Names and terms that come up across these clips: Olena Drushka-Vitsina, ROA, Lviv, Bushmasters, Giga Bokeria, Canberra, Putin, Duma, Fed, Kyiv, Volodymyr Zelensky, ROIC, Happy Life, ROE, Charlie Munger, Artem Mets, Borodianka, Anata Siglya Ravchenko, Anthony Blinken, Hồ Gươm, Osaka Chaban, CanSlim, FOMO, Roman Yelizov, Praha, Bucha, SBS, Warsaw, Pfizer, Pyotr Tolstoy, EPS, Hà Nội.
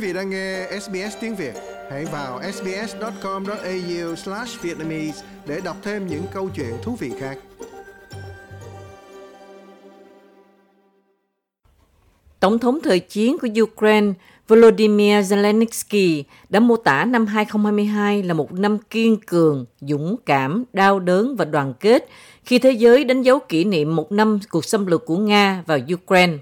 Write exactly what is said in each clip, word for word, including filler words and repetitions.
Quý vị đang nghe ét bê ét tiếng Việt, hãy vào ét bê ét chấm com chấm a u slash vietnamese để đọc thêm những câu chuyện thú vị khác. Tổng thống thời chiến của Ukraine Volodymyr Zelensky đã mô tả năm hai không hai hai là một năm kiên cường, dũng cảm, đau đớn và đoàn kết khi thế giới đánh dấu kỷ niệm một năm cuộc xâm lược của Nga vào Ukraine.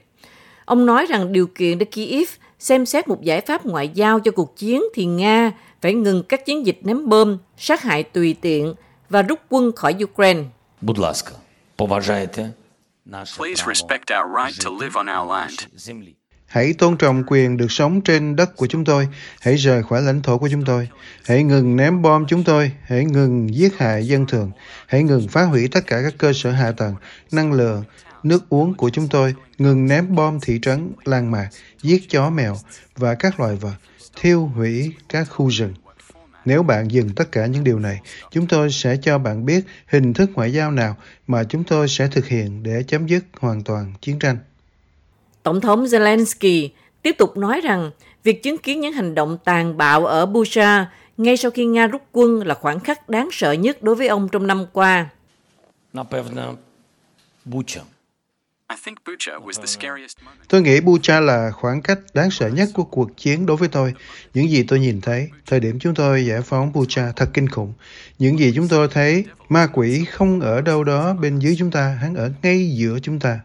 Ông nói rằng điều kiện để Kyiv xem xét một giải pháp ngoại giao cho cuộc chiến thì Nga phải ngừng các chiến dịch ném bom, sát hại tùy tiện và rút quân khỏi Ukraine. Hãy tôn trọng quyền được sống trên đất của chúng tôi. Hãy rời khỏi lãnh thổ của chúng tôi. Hãy ngừng ném bom chúng tôi. Hãy ngừng giết hại dân thường. Hãy ngừng phá hủy tất cả các cơ sở hạ tầng, năng lượng, nước uống của chúng tôi. Ngừng ném bom thị trấn, làng mạc, giết chó mèo và các loài vật, thiêu hủy các khu rừng. Nếu bạn dừng tất cả những điều này, chúng tôi sẽ cho bạn biết hình thức ngoại giao nào mà chúng tôi sẽ thực hiện để chấm dứt hoàn toàn chiến tranh. Tổng thống Zelensky tiếp tục nói rằng việc chứng kiến những hành động tàn bạo ở Bucha ngay sau khi Nga rút quân là khoảnh khắc đáng sợ nhất đối với ông trong năm qua. Tôi nghĩ Bucha là khoảng cách đáng sợ nhất của cuộc chiến đối với tôi. Những gì tôi nhìn thấy, thời điểm chúng tôi giải phóng Bucha thật kinh khủng. Những gì chúng tôi thấy, ma quỷ không ở đâu đó bên dưới chúng ta, hắn ở ngay giữa chúng ta.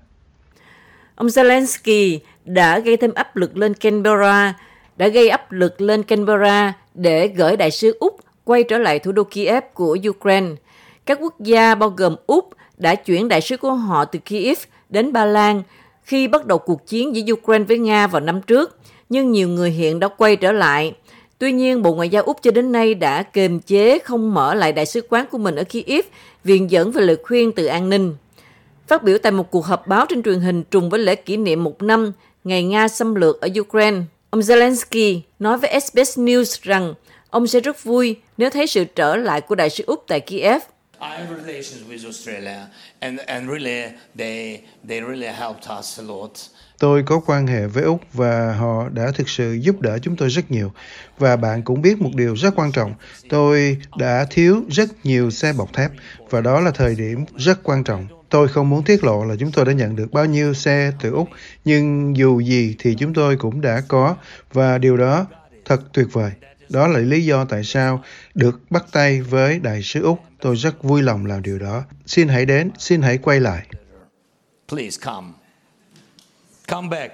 Ông Zelensky đã gây thêm áp lực lên Canberra, đã gây áp lực lên Canberra để gửi đại sứ Úc quay trở lại thủ đô Kiev của Ukraine. Các quốc gia bao gồm Úc đã chuyển đại sứ của họ từ Kiev đến Ba Lan khi bắt đầu cuộc chiến giữa Ukraine với Nga vào năm trước, nhưng nhiều người hiện đã quay trở lại. Tuy nhiên, Bộ Ngoại giao Úc cho đến nay đã kiềm chế không mở lại đại sứ quán của mình ở Kiev, viện dẫn về lời khuyên từ an ninh. Phát biểu tại một cuộc họp báo trên truyền hình trùng với lễ kỷ niệm một năm ngày Nga xâm lược ở Ukraine, ông Zelensky nói với ét bê ét News rằng ông sẽ rất vui nếu thấy sự trở lại của đại sứ Úc tại Kiev. Tôi có quan hệ với Úc và họ đã thực sự giúp đỡ chúng tôi rất nhiều. Và bạn cũng biết một điều rất quan trọng, tôi đã thiếu rất nhiều xe bọc thép và đó là thời điểm rất quan trọng. Tôi không muốn tiết lộ là chúng tôi đã nhận được bao nhiêu xe từ Úc, nhưng dù gì thì chúng tôi cũng đã có, và điều đó thật tuyệt vời. Đó là lý do tại sao được bắt tay với đại sứ Úc. Tôi rất vui lòng làm điều đó. Xin hãy đến, xin hãy quay lại. Please come. Come back.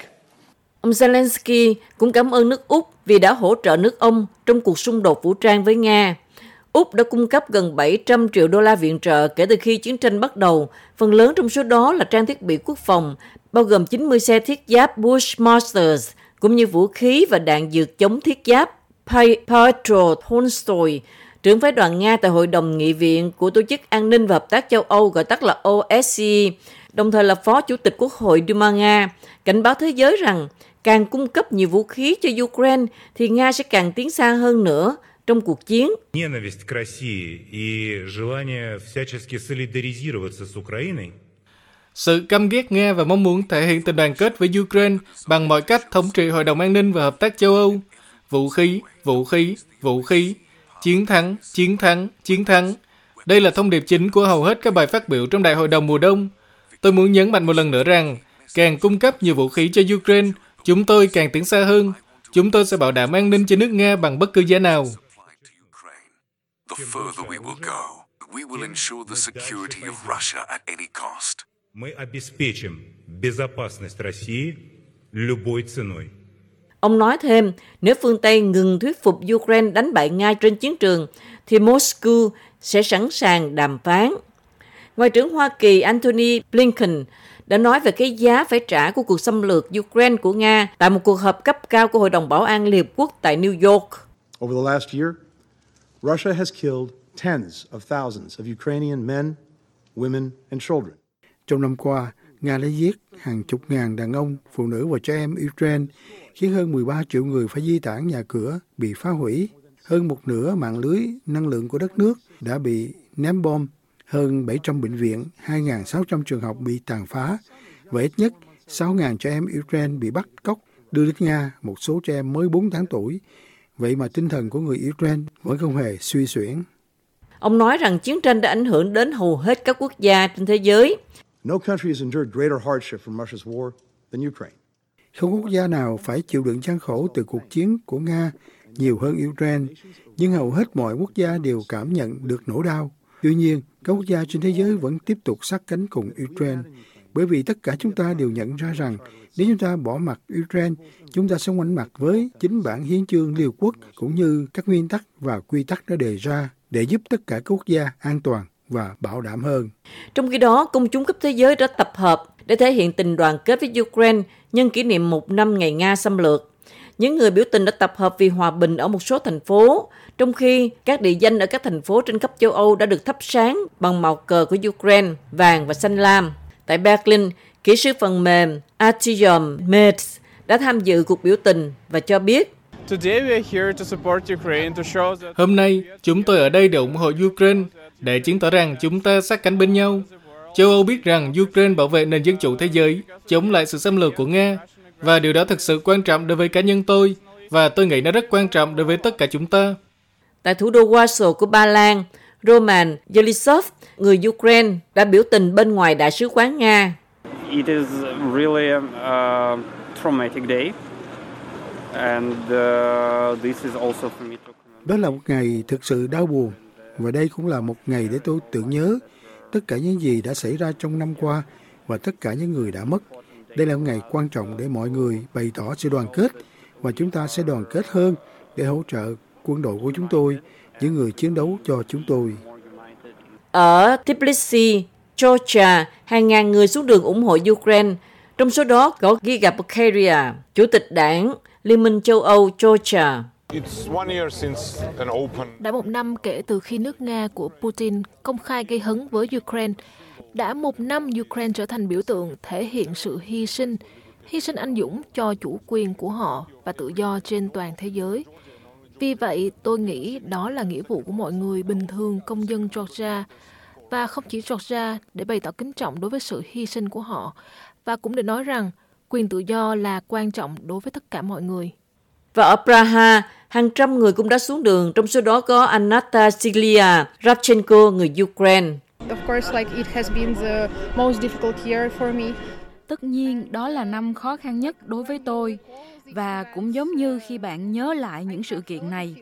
Ông Zelensky cũng cảm ơn nước Úc vì đã hỗ trợ nước ông trong cuộc xung đột vũ trang với Nga. Úc đã cung cấp gần bảy trăm triệu đô la viện trợ kể từ khi chiến tranh bắt đầu, phần lớn trong số đó là trang thiết bị quốc phòng, bao gồm chín mươi xe thiết giáp Bushmasters, cũng như vũ khí và đạn dược chống thiết giáp. Pyotr Tolstoy, trưởng phái đoàn Nga tại Hội đồng Nghị viện của Tổ chức An ninh và Hợp tác châu Âu, gọi tắt là ô ét xê e, đồng thời là Phó Chủ tịch Quốc hội Duma Nga, cảnh báo thế giới rằng càng cung cấp nhiều vũ khí cho Ukraine thì Nga sẽ càng tiến xa hơn nữa trong cuộc chiến. Sự căm ghét Nga và mong muốn thể hiện tình đoàn kết với Ukraine bằng mọi cách thống trị Hội đồng An ninh và Hợp tác châu Âu. Vũ khí, vũ khí, vũ khí, chiến thắng, chiến thắng, chiến thắng. Đây là thông điệp chính của hầu hết các bài phát biểu trong Đại hội đồng mùa đông. Tôi muốn nhấn mạnh một lần nữa rằng, càng cung cấp nhiều vũ khí cho Ukraine, chúng tôi càng tiến xa hơn. Chúng tôi sẽ bảo đảm an ninh cho nước Nga bằng bất cứ giá nào. Ông nói thêm, nếu phương Tây ngừng thuyết phục Ukraine đánh bại Nga trên chiến trường, thì Moscow sẽ sẵn sàng đàm phán. Ngoại trưởng Hoa Kỳ Anthony Blinken đã nói về cái giá phải trả của cuộc xâm lược Ukraine của Nga tại một cuộc họp cấp cao của Hội đồng Bảo an Liên Hợp Quốc tại New York. Over the last year, Russia has killed tens of thousands of Ukrainian men, women and children. Trong năm qua, Nga đã giết hàng chục ngàn đàn ông, phụ nữ và trẻ em Ukraine, khiến hơn mười ba triệu người phải di tản nhà cửa, bị phá hủy. Hơn một nửa mạng lưới năng lượng của đất nước đã bị ném bom. Hơn bảy trăm bệnh viện, hai nghìn sáu trăm trường học bị tàn phá. Và ít nhất sáu nghìn trẻ em Ukraine bị bắt cóc, đưa đến Nga một số trẻ em mới bốn tháng tuổi. Vậy mà tinh thần của người Ukraine vẫn không hề suy suyễn. Ông nói rằng chiến tranh đã ảnh hưởng đến hầu hết các quốc gia trên thế giới. Không quốc gia nào phải chịu đựng gian khổ từ cuộc chiến của Nga nhiều hơn Ukraine, nhưng hầu hết mọi quốc gia đều cảm nhận được nỗi đau. Tuy nhiên, các quốc gia trên thế giới vẫn tiếp tục sát cánh cùng Ukraine, bởi vì tất cả chúng ta đều nhận ra rằng nếu chúng ta bỏ mặc Ukraine, chúng ta sẽ ngoảnh mặt với chính bản hiến chương Liên Hợp Quốc cũng như các nguyên tắc và quy tắc đã đề ra để giúp tất cả các quốc gia an toàn và bảo đảm hơn. Trong khi đó, công chúng khắp thế giới đã tập hợp để thể hiện tình đoàn kết với Ukraine nhân kỷ niệm một năm ngày Nga xâm lược. Những người biểu tình đã tập hợp vì hòa bình ở một số thành phố, trong khi các địa danh ở các thành phố trên khắp châu Âu đã được thắp sáng bằng màu cờ của Ukraine, vàng và xanh lam. Tại Berlin, kỹ sư phần mềm Artem Mets đã tham dự cuộc biểu tình và cho biết: Hôm nay, chúng tôi ở đây để ủng hộ Ukraine, để chứng tỏ rằng chúng ta sát cánh bên nhau. Châu Âu biết rằng Ukraine bảo vệ nền dân chủ thế giới, chống lại sự xâm lược của Nga. Và điều đó thực sự quan trọng đối với cá nhân tôi, và tôi nghĩ nó rất quan trọng đối với tất cả chúng ta. Tại thủ đô Warsaw của Ba Lan, Roman Yelizov, người Ukraine, đã biểu tình bên ngoài Đại sứ quán Nga. It is really a traumatic day. And this is also for me to... Đó là một ngày thực sự đau buồn, và đây cũng là một ngày để tôi tưởng nhớ tất cả những gì đã xảy ra trong năm qua và tất cả những người đã mất. Đây là một ngày quan trọng để mọi người bày tỏ sự đoàn kết, và chúng ta sẽ đoàn kết hơn để hỗ trợ quân đội của chúng tôi, những người chiến đấu cho chúng tôi. Ở Tbilisi, Georgia, hàng ngàn người xuống đường ủng hộ Ukraine, trong số đó có Giga Bokeria, Chủ tịch đảng Liên minh châu Âu Georgia. Đã một năm kể từ khi nước Nga của Putin công khai gây hấn với Ukraine. Đã một năm Ukraine trở thành biểu tượng thể hiện sự hy sinh, hy sinh anh dũng cho chủ quyền của họ và tự do trên toàn thế giới. Vì vậy, tôi nghĩ đó là nghĩa vụ của mọi người bình thường công dân Georgia, và không chỉ Georgia, để bày tỏ kính trọng đối với sự hy sinh của họ, và cũng để nói rằng quyền tự do là quan trọng đối với tất cả mọi người. Và ở Praha, hàng trăm người cũng đã xuống đường, trong số đó có Anata Siglya Ravchenko, người Ukraine. Tất nhiên, đó là năm khó khăn nhất đối với tôi. Và cũng giống như khi bạn nhớ lại những sự kiện này,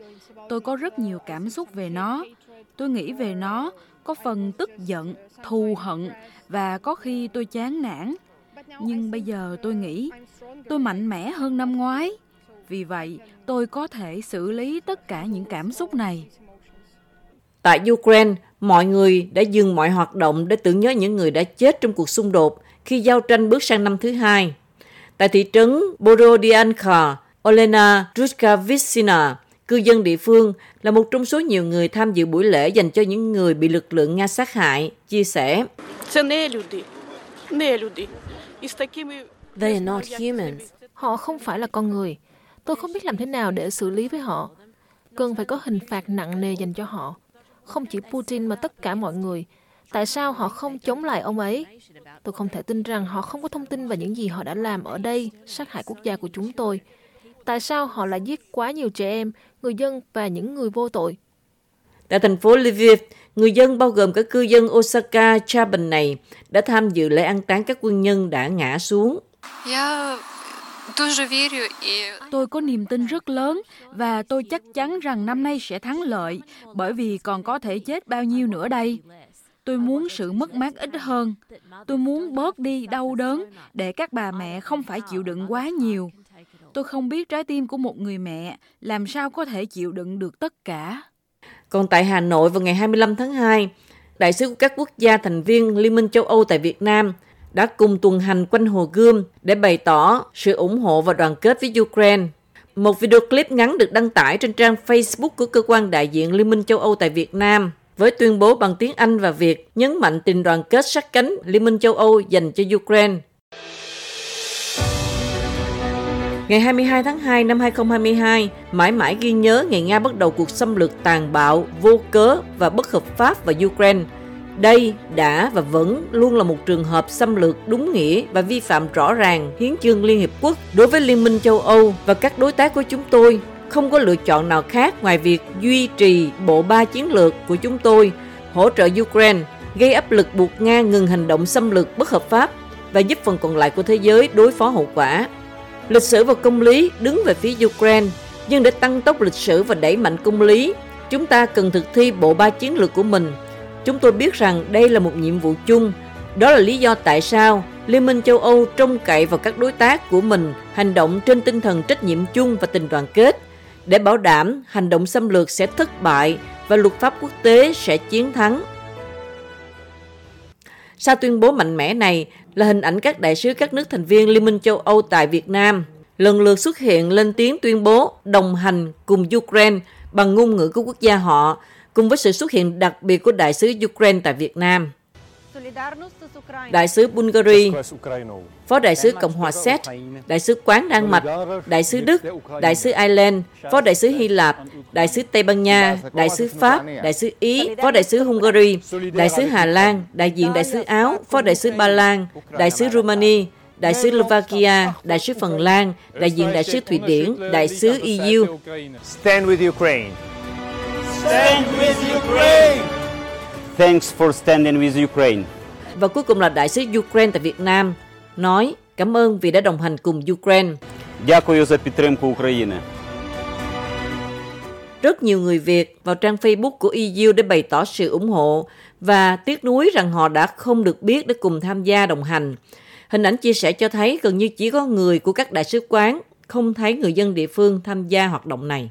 tôi có rất nhiều cảm xúc về nó. Tôi nghĩ về nó, có phần tức giận, thù hận, và có khi tôi chán nản. Nhưng bây giờ tôi nghĩ, tôi mạnh mẽ hơn năm ngoái. Vì vậy, tôi có thể xử lý tất cả những cảm xúc này. Tại Ukraine, mọi người đã dừng mọi hoạt động để tưởng nhớ những người đã chết trong cuộc xung đột khi giao tranh bước sang năm thứ hai. Tại thị trấn Borodianka, Olena Drushka-Vitsina, cư dân địa phương, là một trong số nhiều người tham dự buổi lễ dành cho những người bị lực lượng Nga sát hại, chia sẻ. They are not humans. Họ không phải là con người. Tôi không biết làm thế nào để xử lý với họ. Cần phải có hình phạt nặng nề dành cho họ. Không chỉ Putin mà tất cả mọi người. Tại sao họ không chống lại ông ấy? Tôi không thể tin rằng họ không có thông tin về những gì họ đã làm ở đây, sát hại quốc gia của chúng tôi. Tại sao họ lại giết quá nhiều trẻ em, người dân và những người vô tội? Tại thành phố Lviv, người dân bao gồm cả cư dân Osaka Chaban này đã tham dự lễ an táng các quân nhân đã ngã xuống. Tôi có niềm tin rất lớn và tôi chắc chắn rằng năm nay sẽ thắng lợi, bởi vì còn có thể chết bao nhiêu nữa đây. Tôi muốn sự mất mát ít hơn. Tôi muốn bớt đi đau đớn để các bà mẹ không phải chịu đựng quá nhiều. Tôi không biết trái tim của một người mẹ làm sao có thể chịu đựng được tất cả. Còn tại Hà Nội vào ngày hai mươi lăm tháng hai, đại sứ của các quốc gia thành viên Liên minh châu Âu tại Việt Nam đã cùng tuần hành quanh Hồ Gươm để bày tỏ sự ủng hộ và đoàn kết với Ukraine. Một video clip ngắn được đăng tải trên trang Facebook của cơ quan đại diện Liên minh châu Âu tại Việt Nam với tuyên bố bằng tiếng Anh và Việt nhấn mạnh tình đoàn kết sát cánh Liên minh châu Âu dành cho Ukraine. Ngày hai mươi hai tháng hai năm hai nghìn không trăm hai mươi hai, mãi mãi ghi nhớ ngày Nga bắt đầu cuộc xâm lược tàn bạo, vô cớ và bất hợp pháp vào Ukraine. Đây đã và vẫn luôn là một trường hợp xâm lược đúng nghĩa và vi phạm rõ ràng hiến chương Liên Hiệp Quốc. Đối với Liên minh châu Âu và các đối tác của chúng tôi, không có lựa chọn nào khác ngoài việc duy trì bộ ba chiến lược của chúng tôi, hỗ trợ Ukraine, gây áp lực buộc Nga ngừng hành động xâm lược bất hợp pháp và giúp phần còn lại của thế giới đối phó hậu quả. Lịch sử và công lý đứng về phía Ukraine, nhưng để tăng tốc lịch sử và đẩy mạnh công lý, chúng ta cần thực thi bộ ba chiến lược của mình. Chúng tôi biết rằng đây là một nhiệm vụ chung. Đó là lý do tại sao Liên minh châu Âu trông cậy vào các đối tác của mình hành động trên tinh thần trách nhiệm chung và tình đoàn kết, để bảo đảm hành động xâm lược sẽ thất bại và luật pháp quốc tế sẽ chiến thắng. Sau tuyên bố mạnh mẽ này là hình ảnh các đại sứ các nước thành viên Liên minh châu Âu tại Việt Nam lần lượt xuất hiện lên tiếng tuyên bố đồng hành cùng Ukraine bằng ngôn ngữ của quốc gia họ, cùng với sự xuất hiện đặc biệt của đại sứ Ukraine tại Việt Nam. Đại sứ Bulgaria, Phó đại sứ Cộng hòa Séc, Đại sứ quán Đan Mạch, Đại sứ Đức, Đại sứ Ireland, Phó đại sứ Hy Lạp, Đại sứ Tây Ban Nha, Đại sứ Pháp, Đại sứ Ý, Phó đại sứ Hungary, Đại sứ Hà Lan, đại diện Đại sứ Áo, Phó đại sứ Ba Lan, Đại sứ Romania, Đại sứ Slovakia, Đại sứ Phần Lan, đại diện Đại sứ Thụy Điển, Đại sứ e u. Stand with Ukraine. Stand with Ukraine. Thanks for standing with Ukraine. Và cuối cùng là đại sứ Ukraine tại Việt Nam nói cảm ơn vì đã đồng hành cùng Ukraine. Дякую за підтримку України. Rất nhiều người Việt vào trang Facebook của e u để bày tỏ sự ủng hộ và tiếc nuối rằng họ đã không được biết để cùng tham gia đồng hành. Hình ảnh chia sẻ cho thấy gần như chỉ có người của các đại sứ quán, không thấy người dân địa phương tham gia hoạt động này.